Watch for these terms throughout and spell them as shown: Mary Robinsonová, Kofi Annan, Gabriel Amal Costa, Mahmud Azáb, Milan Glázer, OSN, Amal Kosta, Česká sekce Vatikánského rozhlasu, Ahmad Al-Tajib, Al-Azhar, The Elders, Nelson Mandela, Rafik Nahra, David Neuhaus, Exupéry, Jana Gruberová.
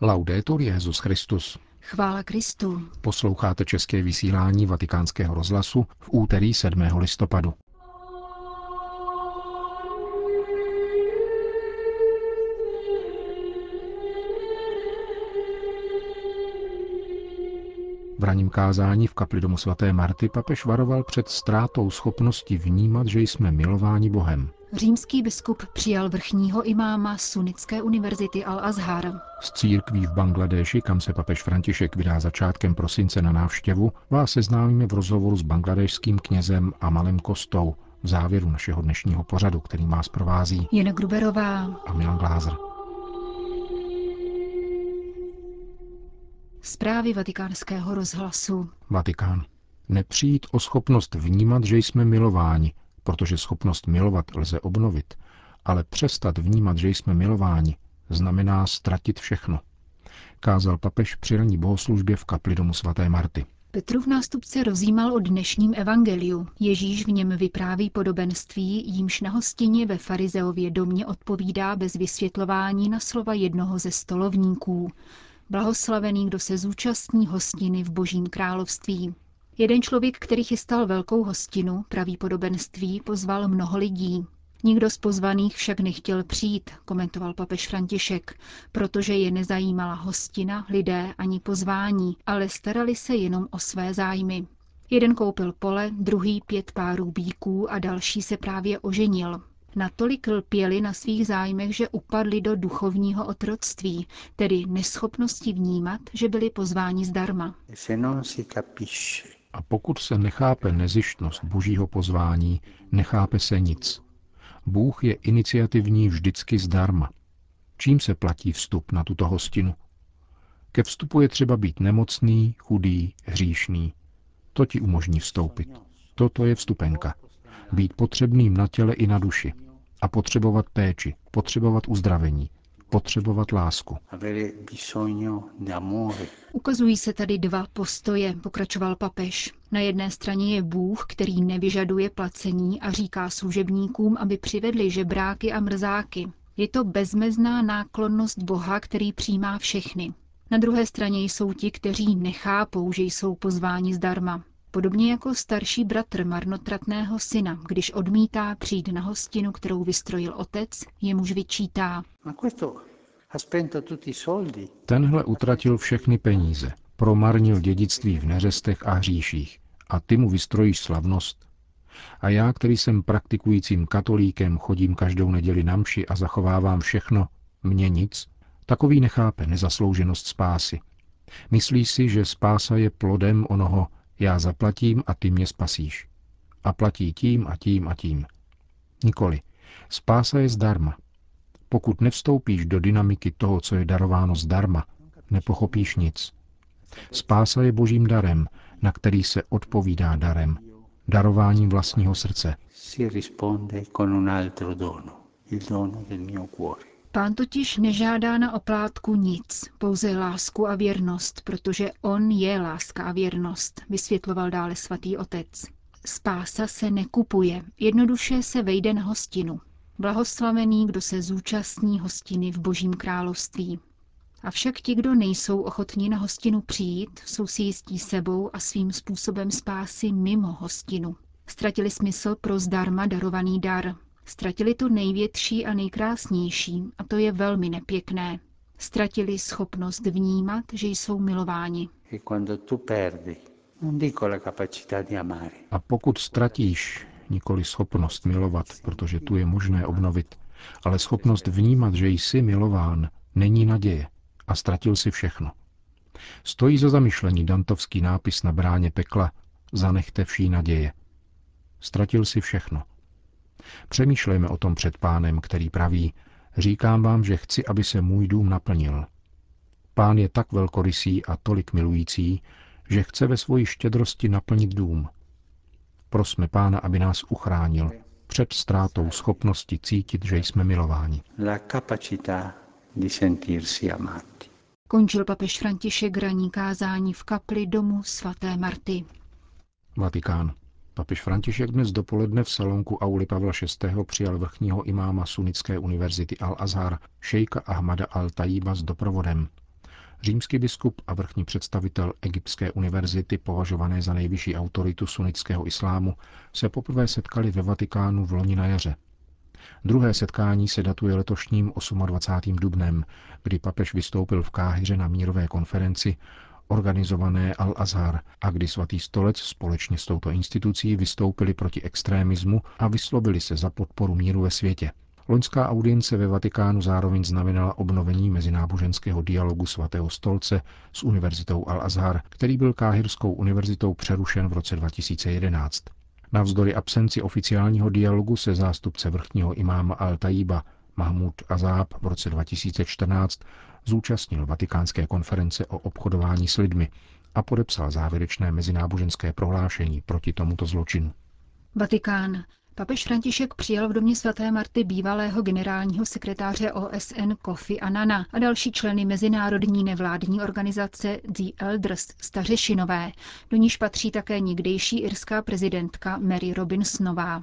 Laudetur Jesus Christus. Chvála Kristu. Posloucháte české vysílání Vatikánského rozhlasu v úterý 7. listopadu. V ranním kázání v kapli domu svaté Marty papež varoval před ztrátou schopnosti vnímat, že jsme milováni Bohem. Římský biskup přijal vrchního imáma sunnické univerzity Al-Azhar. Z církví v Bangladéši, kam se papež František vydá začátkem prosince na návštěvu, vás seznámíme v rozhovoru s bangladéšským knězem Amalem Kostou v závěru našeho dnešního pořadu, který vás provází Jana Gruberová a Milan Glázer. Zprávy Vatikánského rozhlasu. Vatikán. Nepřijít o schopnost vnímat, že jsme milováni, protože schopnost milovat lze obnovit, ale přestat vnímat, že jsme milováni, znamená ztratit všechno. Kázal papež při ranní bohoslužbě v kapli domu svaté Marty. Petrův nástupce rozjímal o dnešním evangeliu. Ježíš v něm vypráví podobenství, jímž na hostině ve farizeově domě odpovídá bez vysvětlování na slova jednoho ze stolovníků. Blahoslavený, kdo se zúčastní hostiny v Božím království. Jeden člověk, který chystal velkou hostinu, praví podobenství, pozval mnoho lidí. Nikdo z pozvaných však nechtěl přijít, komentoval papež František, protože je nezajímala hostina, lidé ani pozvání, ale starali se jenom o své zájmy. Jeden koupil pole, druhý 5 párů býků a další se právě oženil. Natolik lpěli na svých zájmech, že upadli do duchovního otroctví, tedy neschopnosti vnímat, že byli pozváni zdarma. A pokud se nechápe nezištnost Božího pozvání, nechápe se nic. Bůh je iniciativní vždycky zdarma. Čím se platí vstup na tuto hostinu? Ke vstupu je třeba být nemocný, chudý, hříšný. To ti umožní vstoupit. Toto je vstupenka. Být potřebným na těle i na duši. A potřebovat péči, potřebovat uzdravení, potřebovat lásku. Ukazují se tady dva postoje, pokračoval papež. Na jedné straně je Bůh, který nevyžaduje placení a říká služebníkům, aby přivedli žebráky a mrzáky. Je to bezmezná náklonnost Boha, který přijímá všechny. Na druhé straně jsou ti, kteří nechápou, že jsou pozváni zdarma. Podobně jako starší bratr marnotratného syna, když odmítá přijít na hostinu, kterou vystrojil otec, jemuž vyčítá. Tenhle utratil všechny peníze, promarnil dědictví v neřestech a hříších a ty mu vystrojíš slavnost. A já, který jsem praktikujícím katolíkem, chodím každou neděli na mši a zachovávám všechno, mně nic, takový nechápe nezaslouženost spásy. Myslí si, že spása je plodem onoho já zaplatím a ty mě spasíš. A platí tím a tím a tím. Nikoli. Spása je zdarma. Pokud nevstoupíš do dynamiky toho, co je darováno zdarma, nepochopíš nic. Spása je Božím darem, na který se odpovídá darem. Darováním vlastního srdce. Pán totiž nežádá na oplátku nic, pouze lásku a věrnost, protože on je láska a věrnost, vysvětloval dále svatý otec. Spása se nekupuje, jednoduše se vejde na hostinu. Blahoslavený, kdo se zúčastní hostiny v Božím království. Avšak ti, kdo nejsou ochotní na hostinu přijít, jsou si jistí sebou a svým způsobem spásy mimo hostinu. Ztratili smysl pro zdarma darovaný dar. Ztratili to největší a nejkrásnější, a to je velmi nepěkné. Ztratili schopnost vnímat, že jsou milováni. A pokud ztratíš nikoli schopnost milovat, protože tu je možné obnovit, ale schopnost vnímat, že jsi milován, není naděje a ztratil si všechno. Stojí za zamyšlení dantovský nápis na bráně pekla "Zanechte vší naděje". Ztratil si všechno. Přemýšlejme o tom před Pánem, který praví, říkám vám, že chci, aby se můj dům naplnil. Pán je tak velkorysý a tolik milující, že chce ve svoji štědrosti naplnit dům. Prosme Pána, aby nás uchránil před ztrátou schopnosti cítit, že jsme milováni. Končil papež František ranní kázání v kapli domu svaté Marty. Vatikán. Papež František dnes dopoledne v salonku auly Pavla VI. Přijal vrchního imáma sunnické univerzity Al-Azhar, šejka Ahmada Al-Tajiba s doprovodem. Římský biskup a vrchní představitel egyptské univerzity, považované za nejvyšší autoritu sunnického islámu, se poprvé setkali ve Vatikánu v loni na jaře. Druhé setkání se datuje letošním 28. dubnem, kdy papež vystoupil v Káhiře na mírové konferenci organizované Al-Azhar a kdy Svatý stolec společně s touto institucí vystoupili proti extrémismu a vyslovili se za podporu míru ve světě. Loňská audience ve Vatikánu zároveň znamenala obnovení mezináboženského dialogu Svatého stolce s univerzitou Al-Azhar, který byl Káhirskou univerzitou přerušen v roce 2011. Navzdory absenci oficiálního dialogu se zástupce vrchního imáma Al-Tajiba Mahmud Azáb v roce 2014 zúčastnil Vatikánské konference o obchodování s lidmi a podepsal závěrečné mezináboženské prohlášení proti tomuto zločinu. Vatikán. Papež František přijal v domě svaté Marty bývalého generálního sekretáře OSN Kofi Annana a další členy mezinárodní nevládní organizace The Elders, stařešinové, do níž patří také někdejší irská prezidentka Mary Robinsonová.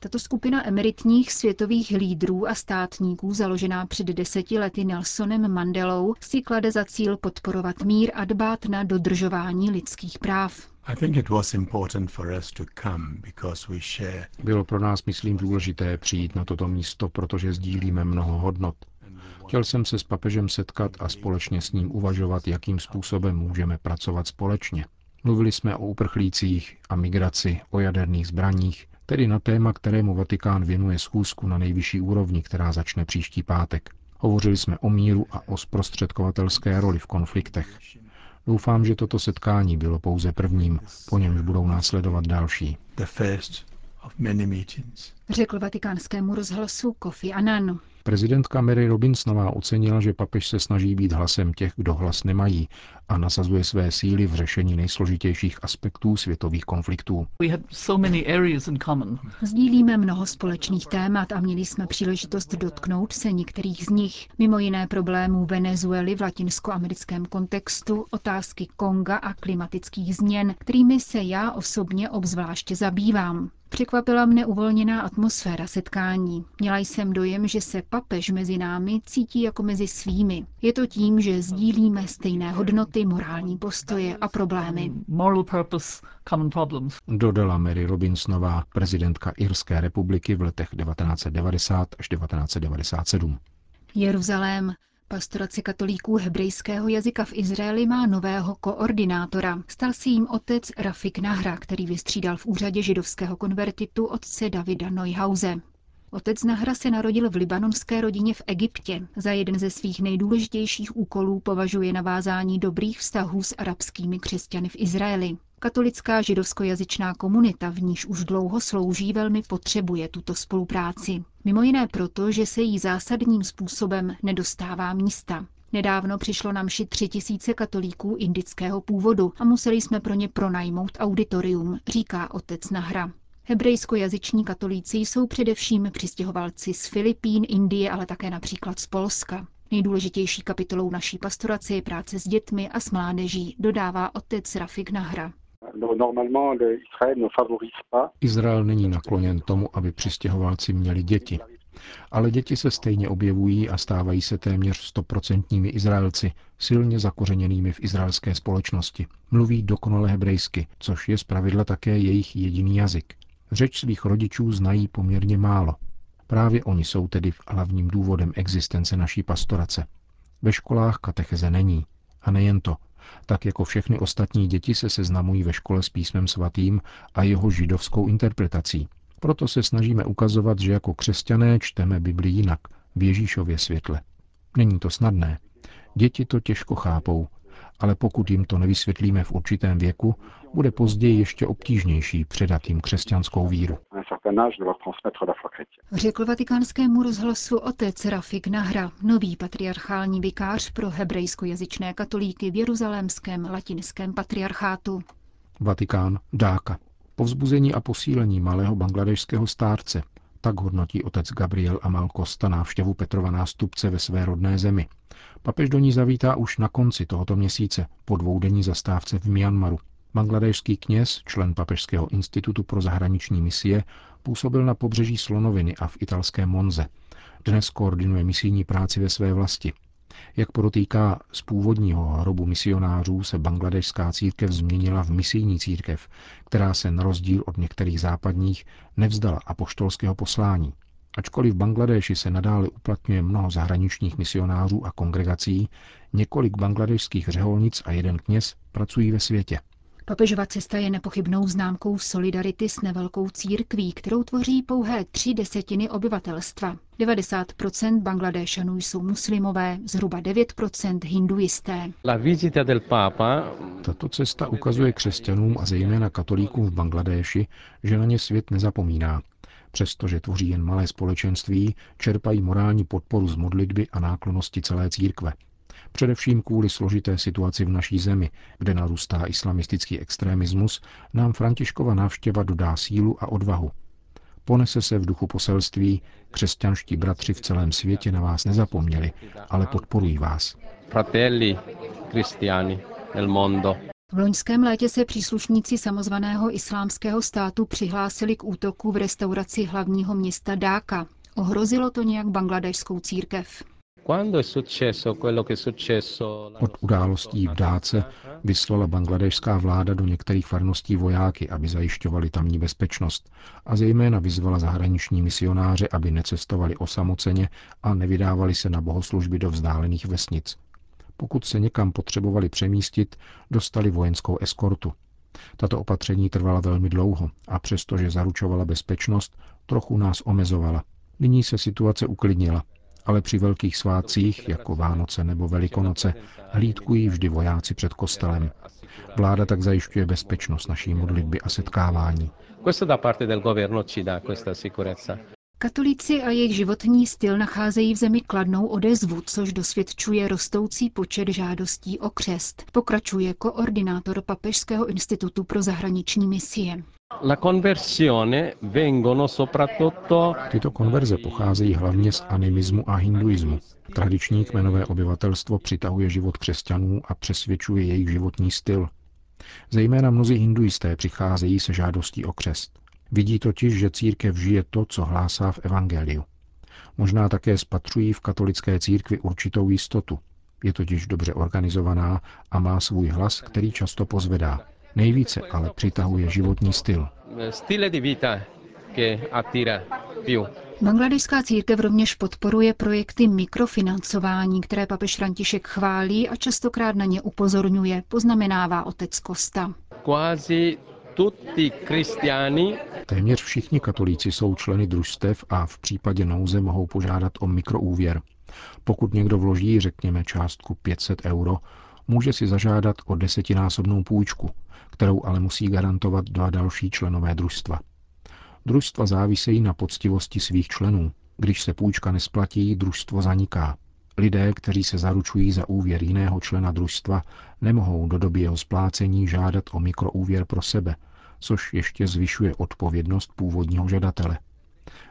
Tato skupina emeritních světových lídrů a státníků, založená před 10 lety Nelsonem Mandelou, si klade za cíl podporovat mír a dbát na dodržování lidských práv. Bylo pro nás, myslím, důležité přijít na toto místo, protože sdílíme mnoho hodnot. Chtěl jsem se s papežem setkat a společně s ním uvažovat, jakým způsobem můžeme pracovat společně. Mluvili jsme o uprchlících a migraci, o jaderných zbraních, tedy na téma, kterému Vatikán věnuje schůzku na nejvyšší úrovni, která začne příští pátek. Hovořili jsme o míru a o zprostředkovatelské roli v konfliktech. Doufám, že toto setkání bylo pouze prvním, po němž budou následovat další. Řekl Vatikánskému rozhlasu Kofi Annan. Prezidentka Mary Robinsonová ocenila, že papež se snaží být hlasem těch, kdo hlas nemají, a nasazuje své síly v řešení nejsložitějších aspektů světových konfliktů. Sdílíme mnoho společných témat a měli jsme příležitost dotknout se některých z nich, mimo jiné problémů Venezuely v latinskoamerickém kontextu, otázky Konga a klimatických změn, kterými se já osobně obzvláště zabývám. Překvapila mne uvolněná atmosféra setkání. Měla jsem dojem, že se papež mezi námi cítí jako mezi svými. Je to tím, že sdílíme stejné hodnoty, morální postoje a problémy. Dodala Mary Robinsonová, prezidentka Irské republiky v letech 1990 až 1997. Jeruzalém. Pastorace katolíků hebrejského jazyka v Izraeli má nového koordinátora. Stal se jím otec Rafik Nahra, který vystřídal v úřadě židovského konvertitu otce Davida Neuhause. Otec Nahra se narodil v libanonské rodině v Egyptě. Za jeden ze svých nejdůležitějších úkolů považuje navázání dobrých vztahů s arabskými křesťany v Izraeli. Katolická židovskojazyčná komunita, v níž už dlouho slouží, velmi potřebuje tuto spolupráci. Mimo jiné proto, že se jí zásadním způsobem nedostává místa. Nedávno přišlo na mši 3000 katolíků indického původu a museli jsme pro ně pronajmout auditorium, říká otec Nahra. Hebrejskojazyční katolíci jsou především přistěhovalci z Filipín, Indie, ale také například z Polska. Nejdůležitější kapitolou naší pastorace je práce s dětmi a s mládeží, dodává otec Rafik Nahra. Izrael není nakloněn tomu, aby přistěhovalci měli děti. Ale děti se stejně objevují a stávají se téměř 100% Izraelci, silně zakořeněnými v izraelské společnosti. Mluví dokonale hebrejsky, což je zpravidla také jejich jediný jazyk. Řeč svých rodičů znají poměrně málo. Právě oni jsou tedy hlavním důvodem existence naší pastorace. Ve školách katecheze není. A nejen to. Tak jako všechny ostatní děti se seznamují ve škole s písmem svatým a jeho židovskou interpretací. Proto se snažíme ukazovat, že jako křesťané čteme Bibli jinak, v Ježíšově světle. Není to snadné. Děti to těžko chápou, ale pokud jim to nevysvětlíme v určitém věku, bude později ještě obtížnější předat jim křesťanskou víru. Řekl Vatikánskému rozhlasu otec Rafik Nahra, nový patriarchální vikář pro hebrejskojazyčné katolíky v jeruzalémském latinském patriarchátu. Vatikán, Dáka. Povzbuzení a posílení malého bangladešského stárce, tak hodnotí otec Gabriel Amal Costa návštěvu Petrova nástupce ve své rodné zemi. Papež do ní zavítá už na konci tohoto měsíce, po dvoudenní zastávce v Myanmaru. Bangladešský kněz, člen Papežského institutu pro zahraniční misie, působil na pobřeží Slonoviny a v italské Monze. Dnes koordinuje misijní práci ve své vlasti. Jak podotýká, z původního hrobu misionářů se bangladešská církev změnila v misijní církev, která se na rozdíl od některých západních nevzdala apoštolského poslání. Ačkoliv v Bangladeši se nadále uplatňuje mnoho zahraničních misionářů a kongregací, několik bangladešských řeholnic a jeden kněz pracují ve světě. Papežova cesta je nepochybnou známkou solidarity s nevelkou církví, kterou tvoří pouhé 3% obyvatelstva. 90% Bangladéšanů jsou muslimové, zhruba 9% hinduisté. Tato cesta ukazuje křesťanům a zejména katolíkům v Bangladéši, že na ně svět nezapomíná. Přestože tvoří jen malé společenství, čerpají morální podporu z modlitby a náklonnosti celé církve. Především kvůli složité situaci v naší zemi, kde narůstá islamistický extremismus, nám Františkova návštěva dodá sílu a odvahu. Ponese se v duchu poselství, křesťanští bratři v celém světě na vás nezapomněli, ale podporují vás. Fratelli cristiani del mondo. V loňském létě se příslušníci samozvaného islámského státu přihlásili k útoku v restauraci hlavního města Dáka. Ohrozilo to nějak bangladešskou církev. Od událostí v Dáce vyslala bangladešská vláda do některých farností vojáky, aby zajišťovali tamní bezpečnost, a zejména vyzvala zahraniční misionáře, aby necestovali osamoceně a nevydávali se na bohoslužby do vzdálených vesnic. Pokud se někam potřebovali přemístit, dostali vojenskou eskortu. Tato opatření trvala velmi dlouho a přestože zaručovala bezpečnost, trochu nás omezovala. Nyní se situace uklidnila, ale při velkých svátcích, jako Vánoce nebo Velikonoce, hlídkují vždy vojáci před kostelem. Vláda tak zajišťuje bezpečnost naší modlitby a setkávání. Katolíci a jejich životní styl nacházejí v zemi kladnou odezvu, což dosvědčuje rostoucí počet žádostí o křest, pokračuje koordinátor Papežského institutu pro zahraniční misie. Tyto konverze pocházejí hlavně z animismu a hinduismu. Tradiční kmenové obyvatelstvo přitahuje život křesťanů a přesvědčuje jejich životní styl. Zejména mnozí hinduisté přicházejí se žádostí o křest. Vidí totiž, že církev žije to, co hlásá v evangeliu. Možná také spatřují v katolické církvi určitou jistotu. Je totiž dobře organizovaná a má svůj hlas, který často pozvedá. Nejvíce ale přitahuje životní styl. Bangladešská církev rovněž podporuje projekty mikrofinancování, které papež František chválí a častokrát na ně upozorňuje, poznamenává otec Costa. Téměř všichni katolíci jsou členy družstev a v případě nouze mohou požádat o mikroúvěr. Pokud někdo vloží, řekněme, částku 500 €, může si zažádat o 10násobnou půjčku, kterou ale musí garantovat 2 další členové družstva. Družstva závisejí na poctivosti svých členů. Když se půjčka nesplatí, družstvo zaniká. Lidé, kteří se zaručují za úvěr jiného člena družstva, nemohou do doby jeho splácení žádat o mikroúvěr pro sebe, což ještě zvyšuje odpovědnost původního žadatele.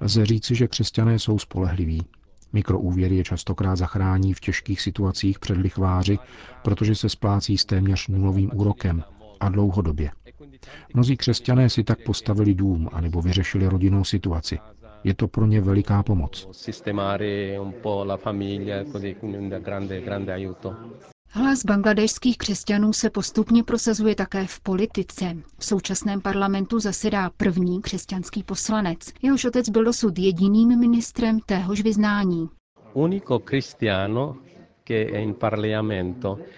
Lze říci, že křesťané jsou spolehliví. Mikroúvěr je častokrát zachrání v těžkých situacích před lichváři, protože se splácí s téměř nulovým úrokem a dlouhodobě. Mnozí křesťané si tak postavili dům anebo vyřešili rodinnou situaci. Je to pro ně veliká pomoc. Hlas bangladešských křesťanů se postupně prosazuje také v politice. V současném parlamentu zasedá první křesťanský poslanec. Jehož otec byl dosud jediným ministrem téhož vyznání.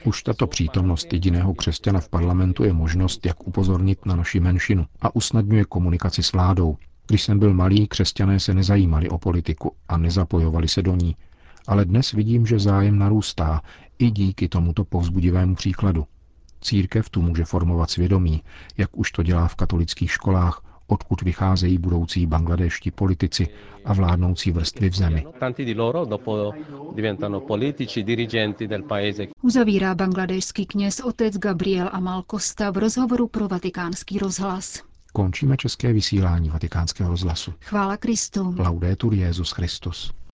Už tato přítomnost jediného křesťana v parlamentu je možnost, jak upozornit na naši menšinu a usnadňuje komunikaci s vládou. Když jsem byl malý, křesťané se nezajímali o politiku a nezapojovali se do ní. Ale dnes vidím, že zájem narůstá i díky tomuto povzbudivému příkladu. Církev tu může formovat svědomí, jak už to dělá v katolických školách, odkud vycházejí budoucí bangladešští politici a vládnoucí vrstvy v zemi. Uzavírá bangladešský kněz otec Gabriel Amal Costa v rozhovoru pro Vatikánský rozhlas. Končíme české vysílání Vatikánského rozhlasu. Chvála Kristu. Laudetur Jesus Christus.